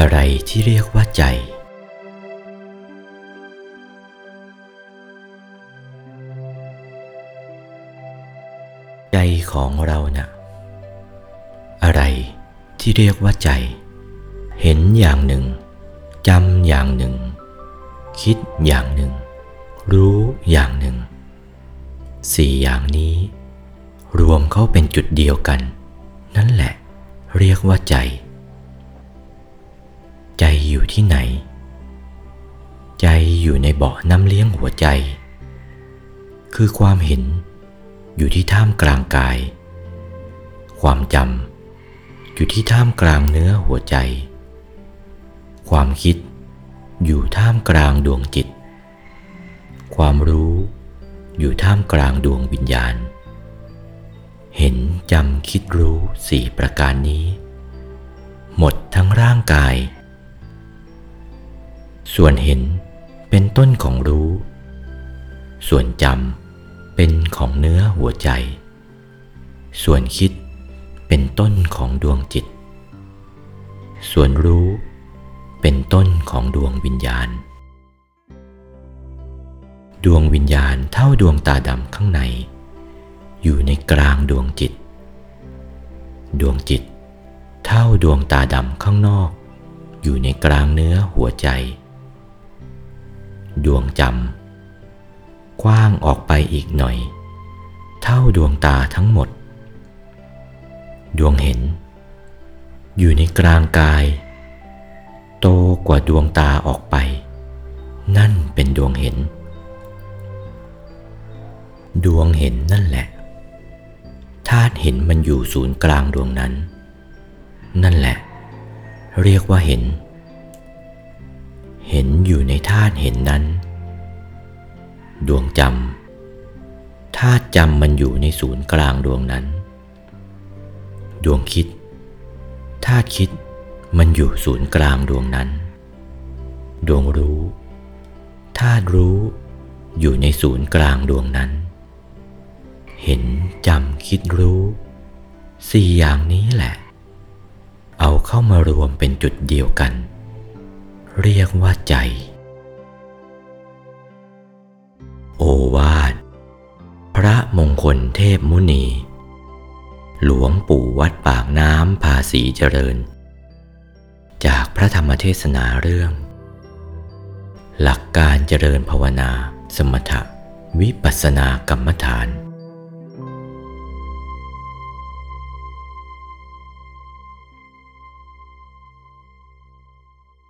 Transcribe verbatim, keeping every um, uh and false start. อะไรที่เรียกว่าใจใจของเรานะ่ะอะไรที่เรียกว่าใจเห็นอย่างหนึ่งจำอย่างหนึ่งคิดอย่างหนึ่งรู้อย่างหนึ่งสี่อย่างนี้รวมเข้าเป็นจุดเดียวกันนั่นแหละเรียกว่าใจใจอยู่ที่ไหนใจอยู่ในเบาะน้ำเลี้ยงหัวใจคือความเห็นอยู่ที่ท่ามกลางกายความจำอยู่ที่ท่ามกลางเนื้อหัวใจความคิดอยู่ท่ามกลางดวงจิตความรู้อยู่ท่ามกลางดวงวิญญาณเห็นจำคิดรู้สี่ประการนี้หมดทั้งร่างกายส่วนเห็นเป็นต้นของรู้ส่วนจำเป็นของเนื้อหัวใจส่วนคิดเป็นต้นของดวงจิตส่วนรู้เป็นต้นของดวงวิญญาณดวงวิญญาณเท่าดวงตาดำข้างในอยู่ในกลางดวงจิตดวงจิตเท่าดวงตาดำข้างนอกอยู่ในกลางเนื้อหัวใจดวงจำกว้างออกไปอีกหน่อยเท่าดวงตาทั้งหมดดวงเห็นอยู่ในกลางกายโตกว่าดวงตาออกไปนั่นเป็นดวงเห็นดวงเห็นนั่นแหละธาตุเห็นมันอยู่ศูนย์กลางดวงนั้นนั่นแหละเรียกว่าเห็นเห็นอยู่ในธาตุเห็นนั้นดวงจำธาตุจำมันอยู่ในศูนย์กลางดวงนั้นดวงคิดธาตุคิดมันอยู่ศูนย์กลางดวงนั้นดวงรู้ธาตุรู้อยู่ในศูนย์กลางดวงนั้นเห็นจำคิดรู้สี่อย่างนี้แหละเอาเข้ามารวมเป็นจุดเดียวกันเรียกว่าใจโอวาทพระมงคลเทพมุนีหลวงปู่วัดปากน้ำภาษีเจริญจากพระธรรมเทศนาเรื่องหลักการเจริญภาวนาสมถะวิปัสสนากรรมฐาน